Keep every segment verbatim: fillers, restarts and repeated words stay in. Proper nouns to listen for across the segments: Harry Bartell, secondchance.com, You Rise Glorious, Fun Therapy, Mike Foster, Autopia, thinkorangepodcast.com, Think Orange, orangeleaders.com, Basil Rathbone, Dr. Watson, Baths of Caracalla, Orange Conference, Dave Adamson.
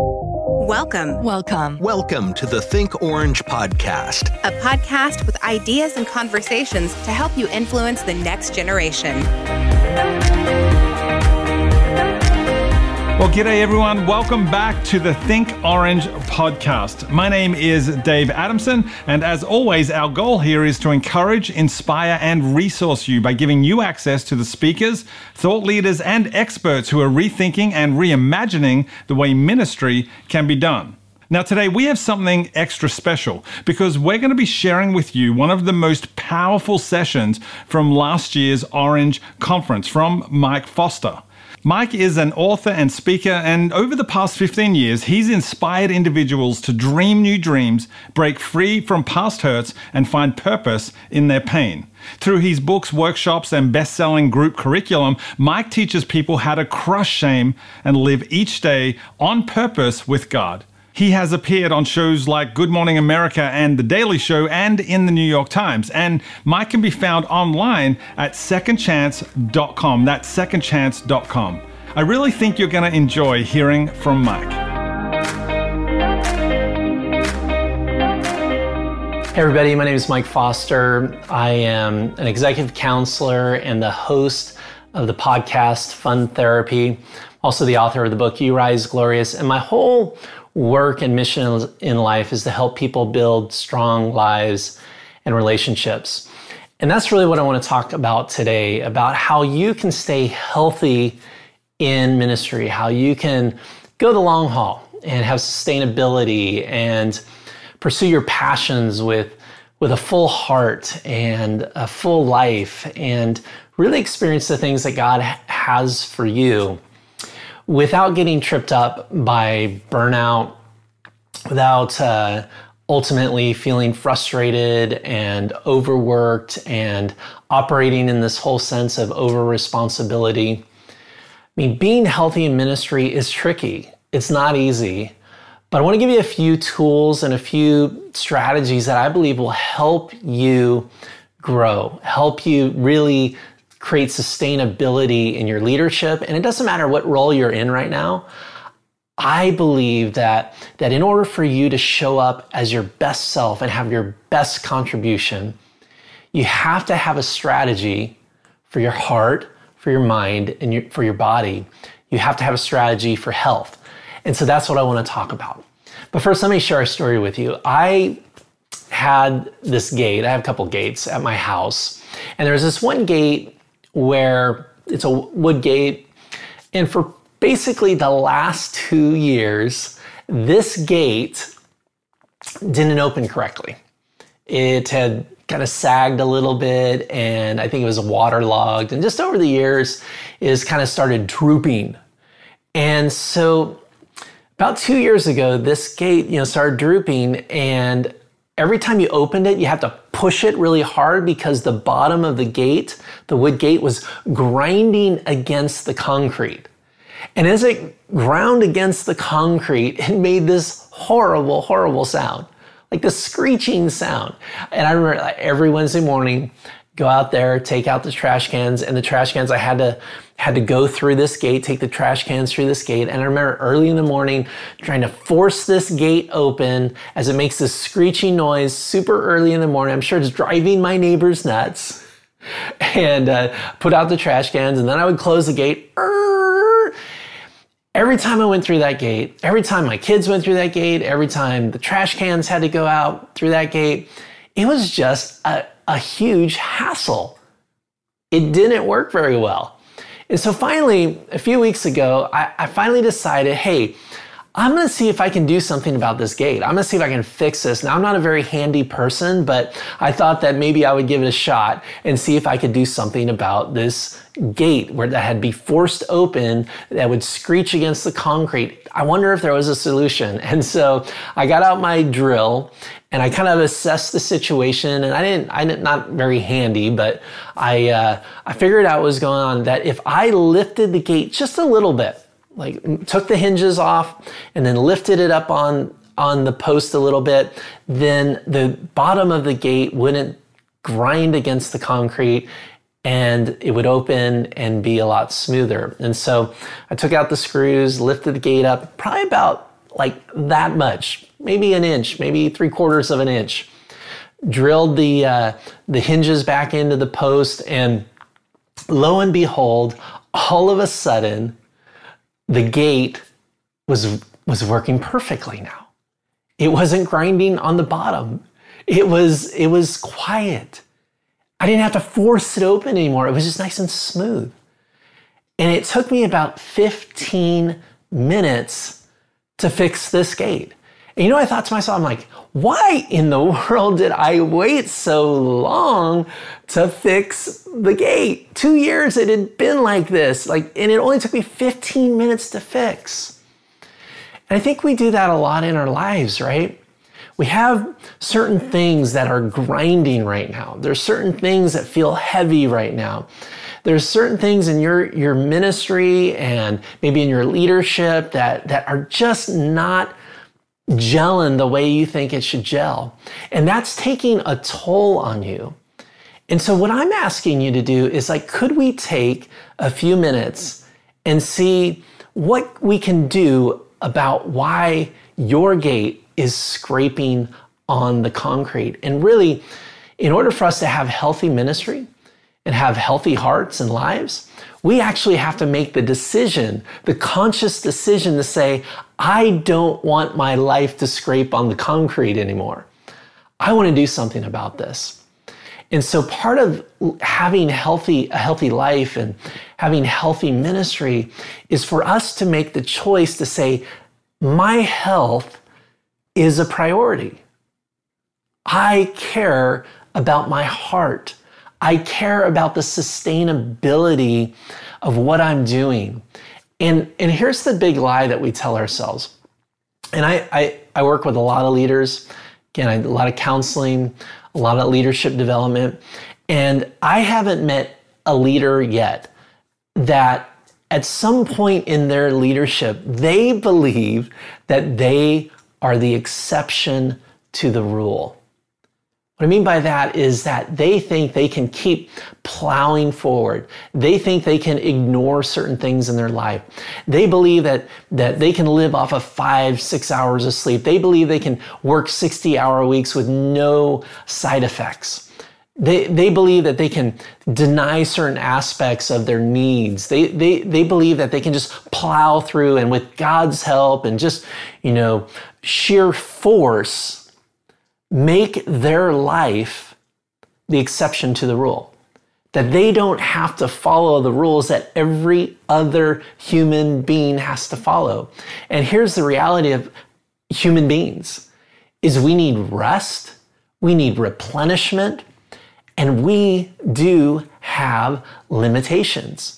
Welcome. Welcome. Welcome to the Think Orange podcast, a podcast with ideas and conversations to help you influence the next generation. Well, g'day everyone. Welcome back to the Think Orange podcast. My name is Dave Adamson, and as always, our goal here is to encourage, inspire, and resource you by giving you access to the speakers, thought leaders, and experts who are rethinking and reimagining the way ministry can be done. Now today we have something extra special because we're going to be sharing with you one of the most powerful sessions from last year's Orange Conference from Mike Foster. Mike is an author and speaker, and over the past fifteen years, he's inspired individuals to dream new dreams, break free from past hurts, and find purpose in their pain. Through his books, workshops, and best-selling group curriculum, Mike teaches people how to crush shame and live each day on purpose with God. He has appeared on shows like Good Morning America and The Daily Show and in the New York Times. And Mike can be found online at second chance dot com. That's second chance dot com. I really think you're going to enjoy hearing from Mike. Hey everybody, my name is Mike Foster. I am an executive counselor and the host of the podcast Fun Therapy. Also the author of the book You Rise Glorious. And my whole work and mission in life is to help people build strong lives and relationships. And that's really what I want to talk about today, about how you can stay healthy in ministry, how you can go the long haul and have sustainability and pursue your passions with, with a full heart and a full life and really experience the things that God has for you, without getting tripped up by burnout, without uh, ultimately feeling frustrated and overworked and operating in this whole sense of over-responsibility. I mean, being healthy in ministry is tricky. It's not easy. But I want to give you a few tools and a few strategies that I believe will help you grow, help you really create sustainability in your leadership. And it doesn't matter what role you're in right now. I believe that, that in order for you to show up as your best self and have your best contribution, you have to have a strategy for your heart, for your mind, and your, for your body. You have to have a strategy for health. And so that's what I want to talk about. But first, let me share a story with you. I had this gate. I have a couple gates at my house. And there's this one gate where it's a wood gate. And for basically the last two years, this gate didn't open correctly. It had kind of sagged a little bit, and I think it was waterlogged. And just over the years, it has kind of started drooping. And so about two years ago, this gate, you know, started drooping, and every time you opened it, you have to push it really hard because the bottom of the gate, the wood gate, was grinding against the concrete. And as it ground against the concrete, it made this horrible, horrible sound, like this screeching sound. And I remember like, every Wednesday morning, go out there, take out the trash cans, and the trash cans, I had to had to go through this gate, take the trash cans through this gate. And I remember early in the morning trying to force this gate open as it makes this screeching noise super early in the morning. I'm sure it's driving my neighbors nuts. And uh, put out the trash cans, and then I would close the gate. Every time I went through that gate, every time my kids went through that gate, every time the trash cans had to go out through that gate, it was just a a huge hassle. It didn't work very well. And so finally, a few weeks ago, I, I finally decided, hey, I'm gonna see if I can do something about this gate. I'm gonna see if I can fix this. Now, I'm not a very handy person, but I thought that maybe I would give it a shot and see if I could do something about this gate where that had to be forced open, that would screech against the concrete. I wonder if there was a solution. And so I got out my drill and I kind of assessed the situation, and I didn't, I didn't, not very handy, but I, uh, I figured out what was going on, that if I lifted the gate just a little bit, like took the hinges off and then lifted it up on, on the post a little bit, then the bottom of the gate wouldn't grind against the concrete and it would open and be a lot smoother. And so I took out the screws, lifted the gate up, probably about like that much, maybe an inch, maybe three quarters of an inch. Drilled the uh, the hinges back into the post, and lo and behold, all of a sudden, the gate was was working perfectly now. It wasn't grinding on the bottom. It was it was quiet. I didn't have to force it open anymore. It was just nice and smooth. And it took me about fifteen minutes to fix this gate. And you know, I thought to myself, I'm like, why in the world did I wait so long to fix the gate? Two years it had been like this, like, and it only took me fifteen minutes to fix. And I think we do that a lot in our lives, right? We have certain things that are grinding right now. There's certain things that feel heavy right now. There's certain things in your, your ministry and maybe in your leadership that, that are just not gelling the way you think it should gel. And that's taking a toll on you. And so what I'm asking you to do is, like, could we take a few minutes and see what we can do about why your gate is scraping on the concrete? And really, in order for us to have healthy ministry and have healthy hearts and lives, we actually have to make the decision, the conscious decision to say, I don't want my life to scrape on the concrete anymore. I want to do something about this. And so part of having healthy, a healthy life and having healthy ministry is for us to make the choice to say, my health is a priority. I care about my heart. I care about the sustainability of what I'm doing. And, and here's the big lie that we tell ourselves. And I, I, I work with a lot of leaders. Again, I do a lot of counseling, a lot of leadership development. And I haven't met a leader yet that at some point in their leadership, they believe that they are the exception to the rule. What I mean by that is that they think they can keep plowing forward. They think they can ignore certain things in their life. They believe that, that they can live off of five, six hours of sleep. They believe they can work sixty-hour weeks with no side effects. They, they believe that they can deny certain aspects of their needs. They, they, they believe that they can just plow through, and with God's help and just, you know, sheer force, make their life the exception to the rule. That they don't have to follow the rules that every other human being has to follow. And here's the reality of human beings, is we need rest, we need replenishment, and we do have limitations.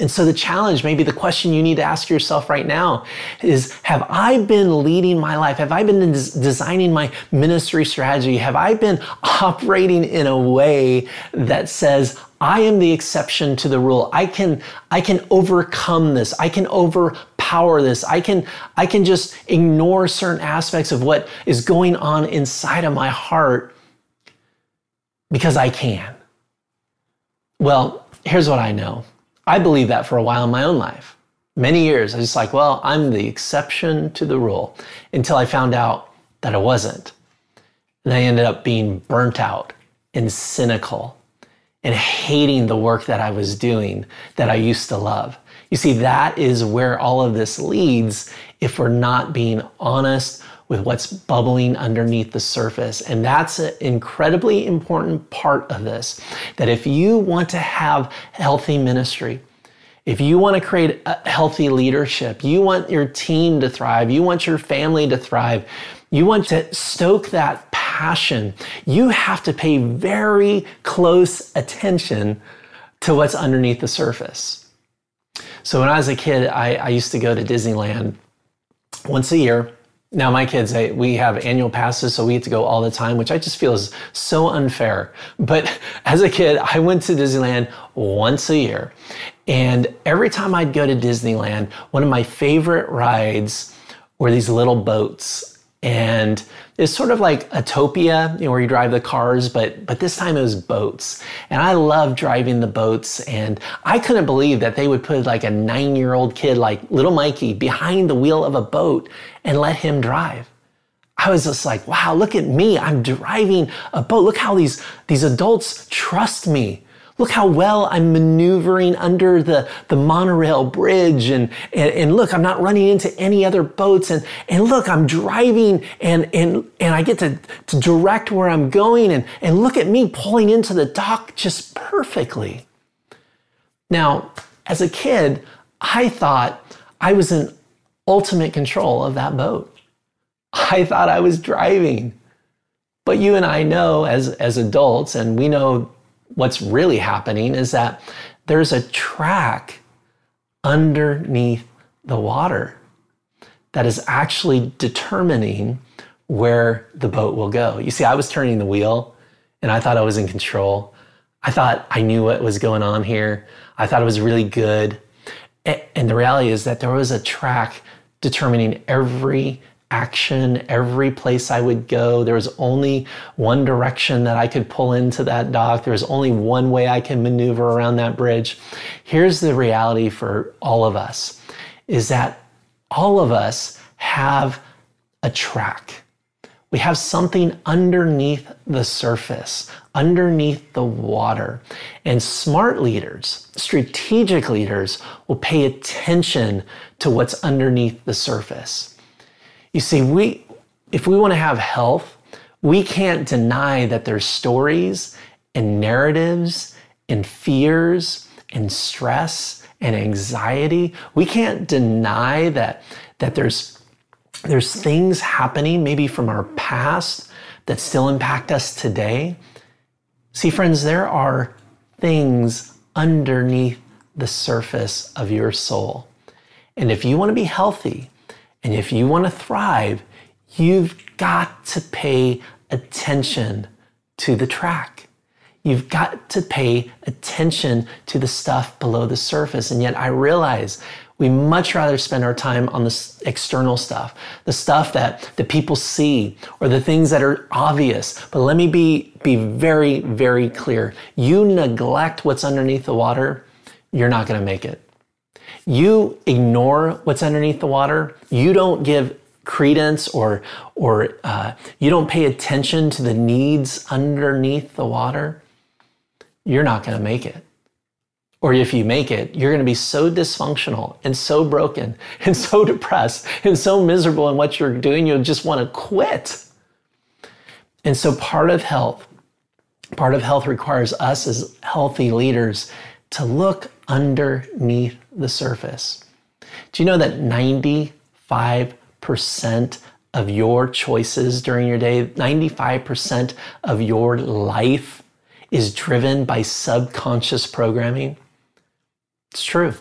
And so the challenge, maybe the question you need to ask yourself right now is, have I been leading my life? Have I been des- designing my ministry strategy? Have I been operating in a way that says, I am the exception to the rule. I can, I can overcome this. I can overpower this. I can, I can just ignore certain aspects of what is going on inside of my heart because I can. Well, here's what I know. I believed that for a while in my own life. Many years, I was just like, well, I'm the exception to the rule, until I found out that I wasn't. And I ended up being burnt out and cynical and hating the work that I was doing that I used to love. You see, that is where all of this leads if we're not being honest with what's bubbling underneath the surface. And that's an incredibly important part of this, that if you want to have healthy ministry, if you want to create a healthy leadership, you want your team to thrive, you want your family to thrive, you want to stoke that passion, you have to pay very close attention to what's underneath the surface. So when I was a kid, I, I used to go to Disneyland once a year. Now my kids, they, we have annual passes, so we get to go all the time, which I just feel is so unfair. But as a kid, I went to Disneyland once a year. And every time I'd go to Disneyland, one of my favorite rides were these little boats. And it's sort of like Autopia, you know, where you drive the cars, but but this time it was boats. And I loved driving the boats, and I couldn't believe that they would put like a nine-year-old kid, like little Mikey, behind the wheel of a boat and let him drive. I was just like, wow, look at me. I'm driving a boat. Look how these, these adults trust me. Look how well I'm maneuvering under the, the monorail bridge. And, and, and look, I'm not running into any other boats. And, and look, I'm driving and, and, and I get to, to direct where I'm going. And, and look at me pulling into the dock just perfectly. Now, as a kid, I thought I was in ultimate control of that boat. I thought I was driving. But you and I know as, as adults, and we know what's really happening is that there's a track underneath the water that is actually determining where the boat will go. You see, I was turning the wheel and I thought I was in control. I thought I knew what was going on here. I thought it was really good. And the reality is that there was a track determining every action, every place I would go. There was only one direction that I could pull into that dock. There was only one way I can maneuver around that bridge. Here's the reality for all of us, is that all of us have a track. We have something underneath the surface, underneath the water. And smart leaders, strategic leaders, will pay attention to what's underneath the surface. You see, we, if we want to have health, we can't deny that there's stories and narratives and fears and stress and anxiety. We can't deny that, that there's, there's things happening maybe from our past that still impact us today. See, friends, there are things underneath the surface of your soul. And if you want to be healthy, and if you want to thrive, you've got to pay attention to the track. You've got to pay attention to the stuff below the surface. And yet I realize we much rather spend our time on the external stuff, the stuff that the people see or the things that are obvious. But let me be, be very, very clear. You neglect what's underneath the water, you're not going to make it. You ignore what's underneath the water. You don't give credence or, or uh, you don't pay attention to the needs underneath the water. You're not going to make it. Or if you make it, you're going to be so dysfunctional and so broken and so depressed and so miserable in what you're doing, you'll just want to quit. And so part of health, part of health requires us as healthy leaders to look underneath the surface. Do you know that ninety-five percent of your choices during your day, ninety-five percent of your life is driven by subconscious programming? It's true.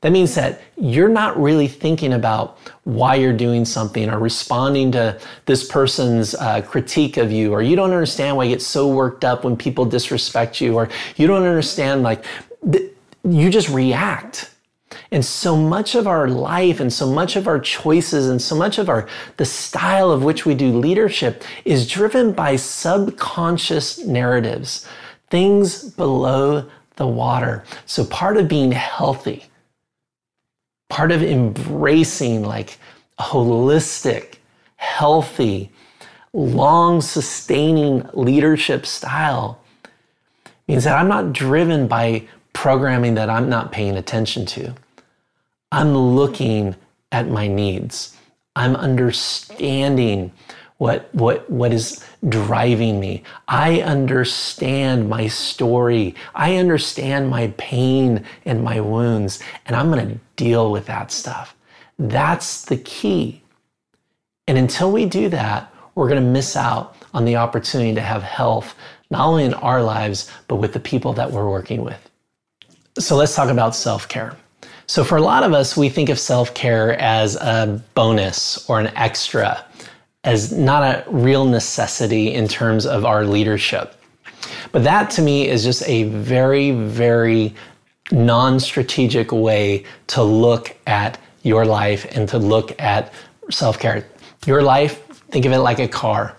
That means that you're not really thinking about why you're doing something or responding to this person's uh, critique of you, or you don't understand why you get so worked up when people disrespect you, or you don't understand, like, th- you just react. And so much of our life and so much of our choices and so much of our the style of which we do leadership is driven by subconscious narratives, things below the water. So part of being healthy, part of embracing like a holistic, healthy, long-sustaining leadership style means that I'm not driven by programming that I'm not paying attention to. I'm looking at my needs. I'm understanding what, what, what is driving me. I understand my story. I understand my pain and my wounds, and I'm going to deal with that stuff. That's the key. And until we do that, we're going to miss out on the opportunity to have health, not only in our lives, but with the people that we're working with. So let's talk about self-care. So for a lot of us, we think of self-care as a bonus or an extra, as not a real necessity in terms of our leadership. But that to me is just a very, very non-strategic way to look at your life and to look at self-care. Your life, think of it like a car.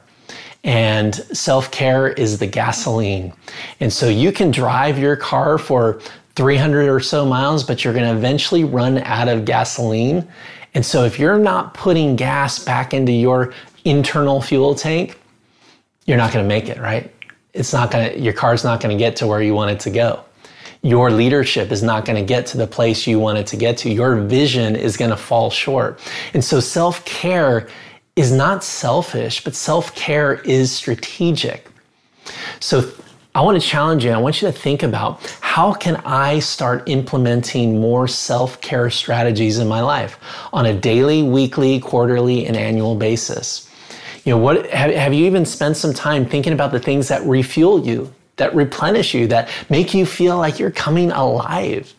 And self-care is the gasoline. And so you can drive your car for three hundred or so miles, but you're going to eventually run out of gasoline. And so if you're not putting gas back into your internal fuel tank, you're not going to make it, right? It's not going to, your car's not going to get to where you want it to go. Your leadership is not going to get to the place you want it to get to. Your vision is going to fall short. And so self-care is not selfish, but self-care is strategic. So I want to challenge you. I want you to think about, how can I start implementing more self-care strategies in my life on a daily, weekly, quarterly, and annual basis? You know, what have, have you even spent some time thinking about the things that refuel you, that replenish you, that make you feel like you're coming alive?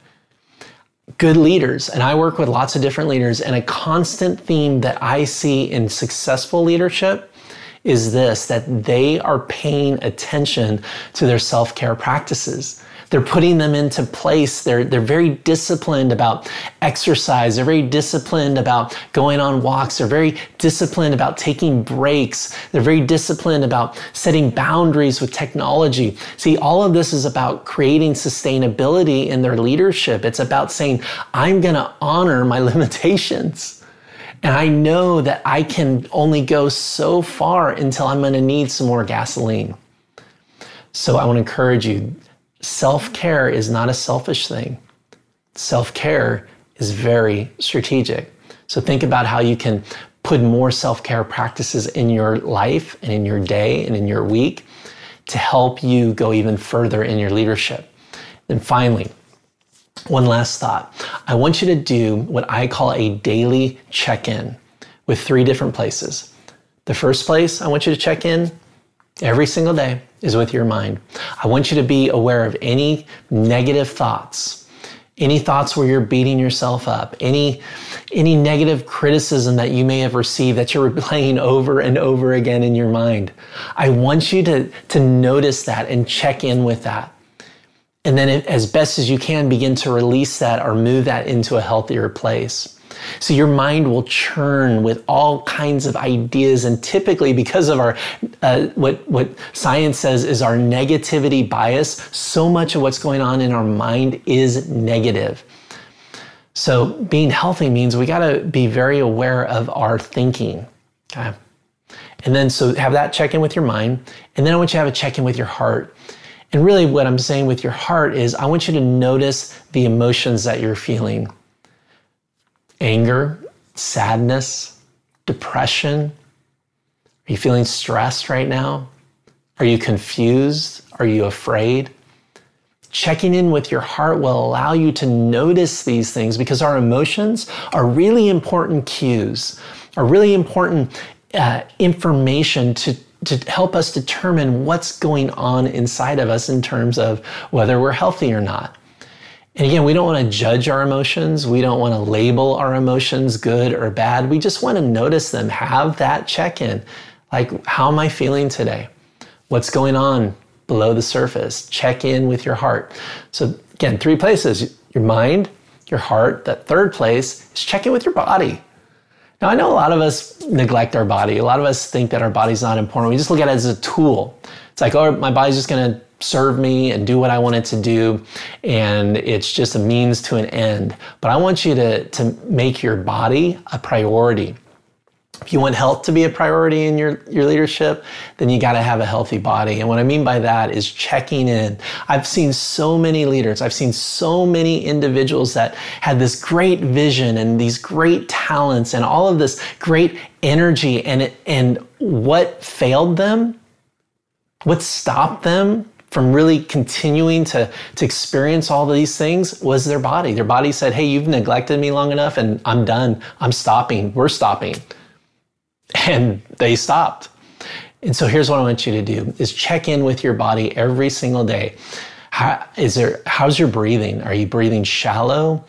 Good leaders, and I work with lots of different leaders, and a constant theme that I see in successful leadership is this, that they are paying attention to their self-care practices. They're putting them into place. They're, they're very disciplined about exercise. They're very disciplined about going on walks. They're very disciplined about taking breaks. They're very disciplined about setting boundaries with technology. See, all of this is about creating sustainability in their leadership. It's about saying, I'm going to honor my limitations. And I know that I can only go so far until I'm going to need some more gasoline. So I want to encourage you, self-care is not a selfish thing. Self-care is very strategic. So think about how you can put more self-care practices in your life and in your day and in your week to help you go even further in your leadership. And finally, one last thought. I want you to do what I call a daily check-in with three different places. The first place I want you to check in every single day is with your mind. I want you to be aware of any negative thoughts, any thoughts where you're beating yourself up, any, any negative criticism that you may have received that you're replaying over and over again in your mind. I want you to, to notice that and check in with that. And then as best as you can, begin to release that or move that into a healthier place. So your mind will churn with all kinds of ideas, and typically because of our uh, what what science says is our negativity bias, so much of what's going on in our mind is negative. So being healthy means we got to be very aware of our thinking. Okay, and then so have that check in with your mind, and then I want you to have a check in with your heart. And really what I'm saying with your heart is I want you to notice the emotions that you're feeling. Anger, sadness, depression. Are you feeling stressed right now? Are you confused? Are you afraid? Checking in with your heart will allow you to notice these things, because our emotions are really important cues, are really important uh, information to to help us determine what's going on inside of us in terms of whether we're healthy or not. And again, we don't want to judge our emotions. We don't want to label our emotions good or bad. We just want to notice them. Have that check-in. Like, how am I feeling today? What's going on below the surface? Check in with your heart. So again, three places: your mind, your heart. That third place is check in with your body. Now, I know a lot of us neglect our body. A lot of us think that our body's not important. We just look at it as a tool. It's like, oh, my body's just going to serve me and do what I want it to do, and it's just a means to an end. But I want you to, to make your body a priority. If you want health to be a priority in your, your leadership, then you got to have a healthy body. And what I mean by that is checking in. I've seen so many leaders. I've seen so many individuals that had this great vision and these great talents and all of this great energy. And, and what failed them, what stopped them from really continuing to, to experience all of these things was their body. Their body said, hey, you've neglected me long enough, and I'm done. I'm stopping. We're stopping. And they stopped. And so here's what I want you to do is check in with your body every single day. How, is there, how's your breathing? Are you breathing shallow?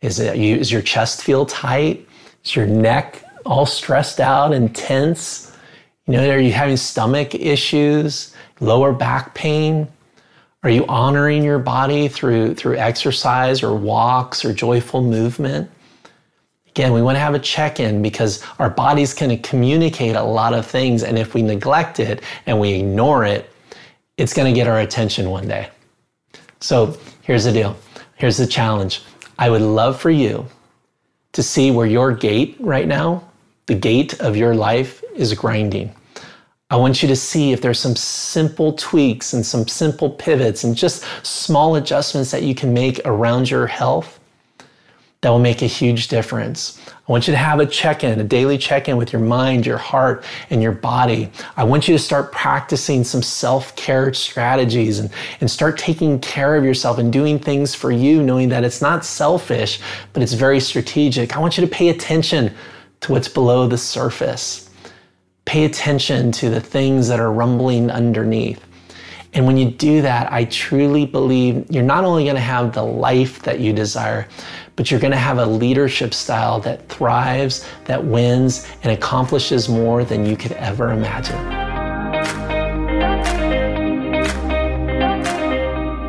Is it, you, is your chest feel tight? Is your neck all stressed out and tense? You know, are you having stomach issues, lower back pain? Are you honoring your body through, through exercise or walks or joyful movement? Again, we want to have a check-in because our body's going to communicate a lot of things. And if we neglect it and we ignore it, it's going to get our attention one day. So here's the deal. Here's the challenge. I would love for you to see where your gate right now, the gate of your life, is grinding. I want you to see if there's some simple tweaks and some simple pivots and just small adjustments that you can make around your health that will make a huge difference. I want you to have a check-in, a daily check-in with your mind, your heart, and your body. I want you to start practicing some self-care strategies and, and start taking care of yourself and doing things for you, knowing that it's not selfish, but it's very strategic. I want you to pay attention to what's below the surface. Pay attention to the things that are rumbling underneath. And when you do that, I truly believe you're not only going to have the life that you desire, but you're going to have a leadership style that thrives, that wins, and accomplishes more than you could ever imagine.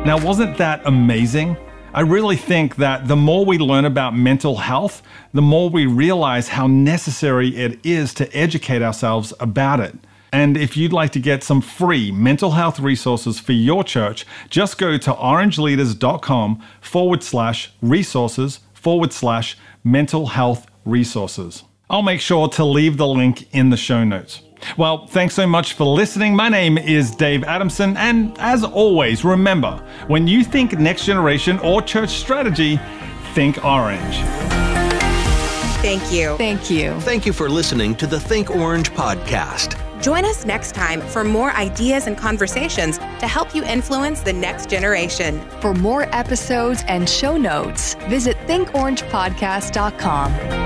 Now, wasn't that amazing? I really think that the more we learn about mental health, the more we realize how necessary it is to educate ourselves about it. And if you'd like to get some free mental health resources for your church, just go to orangeleaders.com forward slash resources forward slash mental health resources. I'll make sure to leave the link in the show notes. Well, thanks so much for listening. My name is Dave Adamson, and as always, remember, when you think next generation or church strategy, think orange. Thank you. Thank you. Thank you for listening to the Think Orange podcast. Join us next time for more ideas and conversations to help you influence the next generation. For more episodes and show notes, visit think orange podcast dot com.